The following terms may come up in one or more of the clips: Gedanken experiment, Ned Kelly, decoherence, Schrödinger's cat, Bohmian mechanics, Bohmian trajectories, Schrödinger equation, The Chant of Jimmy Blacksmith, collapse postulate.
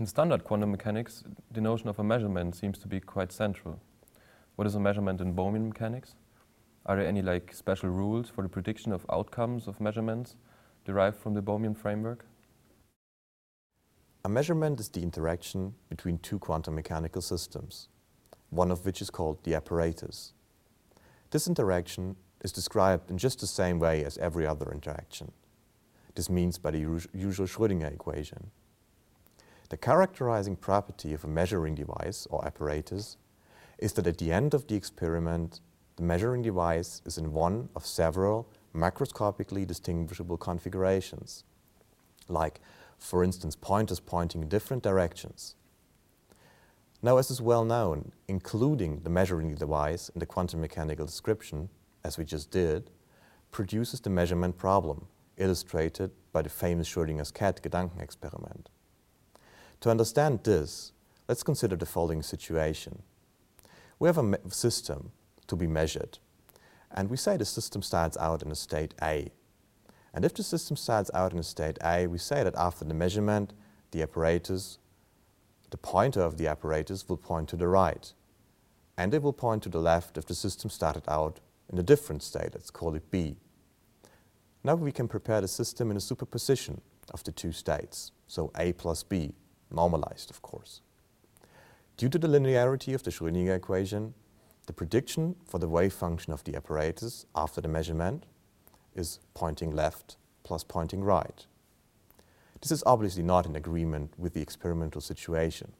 In standard quantum mechanics, the notion of a measurement seems to be quite central. What is a measurement in Bohmian mechanics? Are there any special rules for the prediction of outcomes of measurements derived from the Bohmian framework? A measurement is the interaction between two quantum mechanical systems, one of which is called the apparatus. This interaction is described in just the same way as every other interaction. This means by the usual Schrödinger equation. The characterizing property of a measuring device or apparatus is that at the end of the experiment, the measuring device is in one of several macroscopically distinguishable configurations, like, for instance, pointers pointing in different directions. Now, as is well known, including the measuring device in the quantum mechanical description, as we just did, produces the measurement problem, illustrated by the famous Schrödinger's cat Gedanken experiment. To understand this, let's consider the following situation. We have a system to be measured, and we say the system starts out in a state A. And if the system starts out in a state A, we say that after the measurement, the pointer of the apparatus will point to the right, and it will point to the left if the system started out in a different state, let's call it B. Now we can prepare the system in a superposition of the two states, so A plus B, normalized of course. Due to the linearity of the Schrödinger equation, the prediction for the wave function of the apparatus after the measurement is pointing left plus pointing right. This is obviously not in agreement with the experimental situation.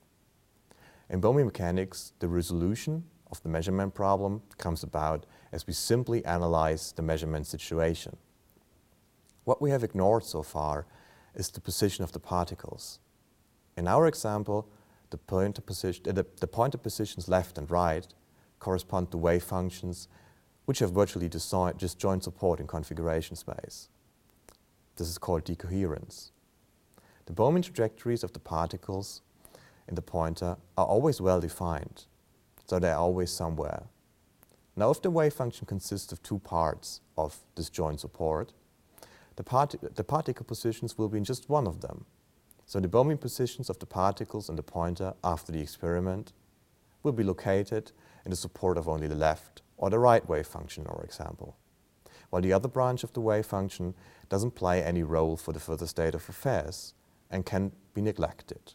In Bohmian mechanics, the resolution of the measurement problem comes about as we simply analyze the measurement situation. What we have ignored so far is the position of the particles. In our example, the pointer positions left and right correspond to wave functions which have virtually disjoint support in configuration space. This is called decoherence. The Bohmian trajectories of the particles in the pointer are always well defined, so they are always somewhere. Now, if the wave function consists of two parts of disjoint support, the particle positions will be in just one of them. So the Bohmian positions of the particles in the pointer after the experiment will be located in the support of only the left or the right wave function, for example, while the other branch of the wave function doesn't play any role for the further state of affairs and can be neglected.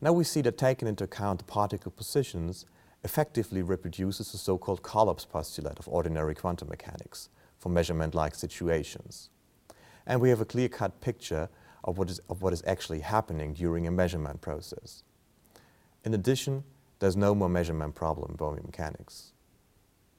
Now we see that taking into account the particle positions effectively reproduces the so-called collapse postulate of ordinary quantum mechanics for measurement-like situations. And we have a clear-cut picture of what is actually happening during a measurement process. In addition, there's no more measurement problem in Bohmian mechanics.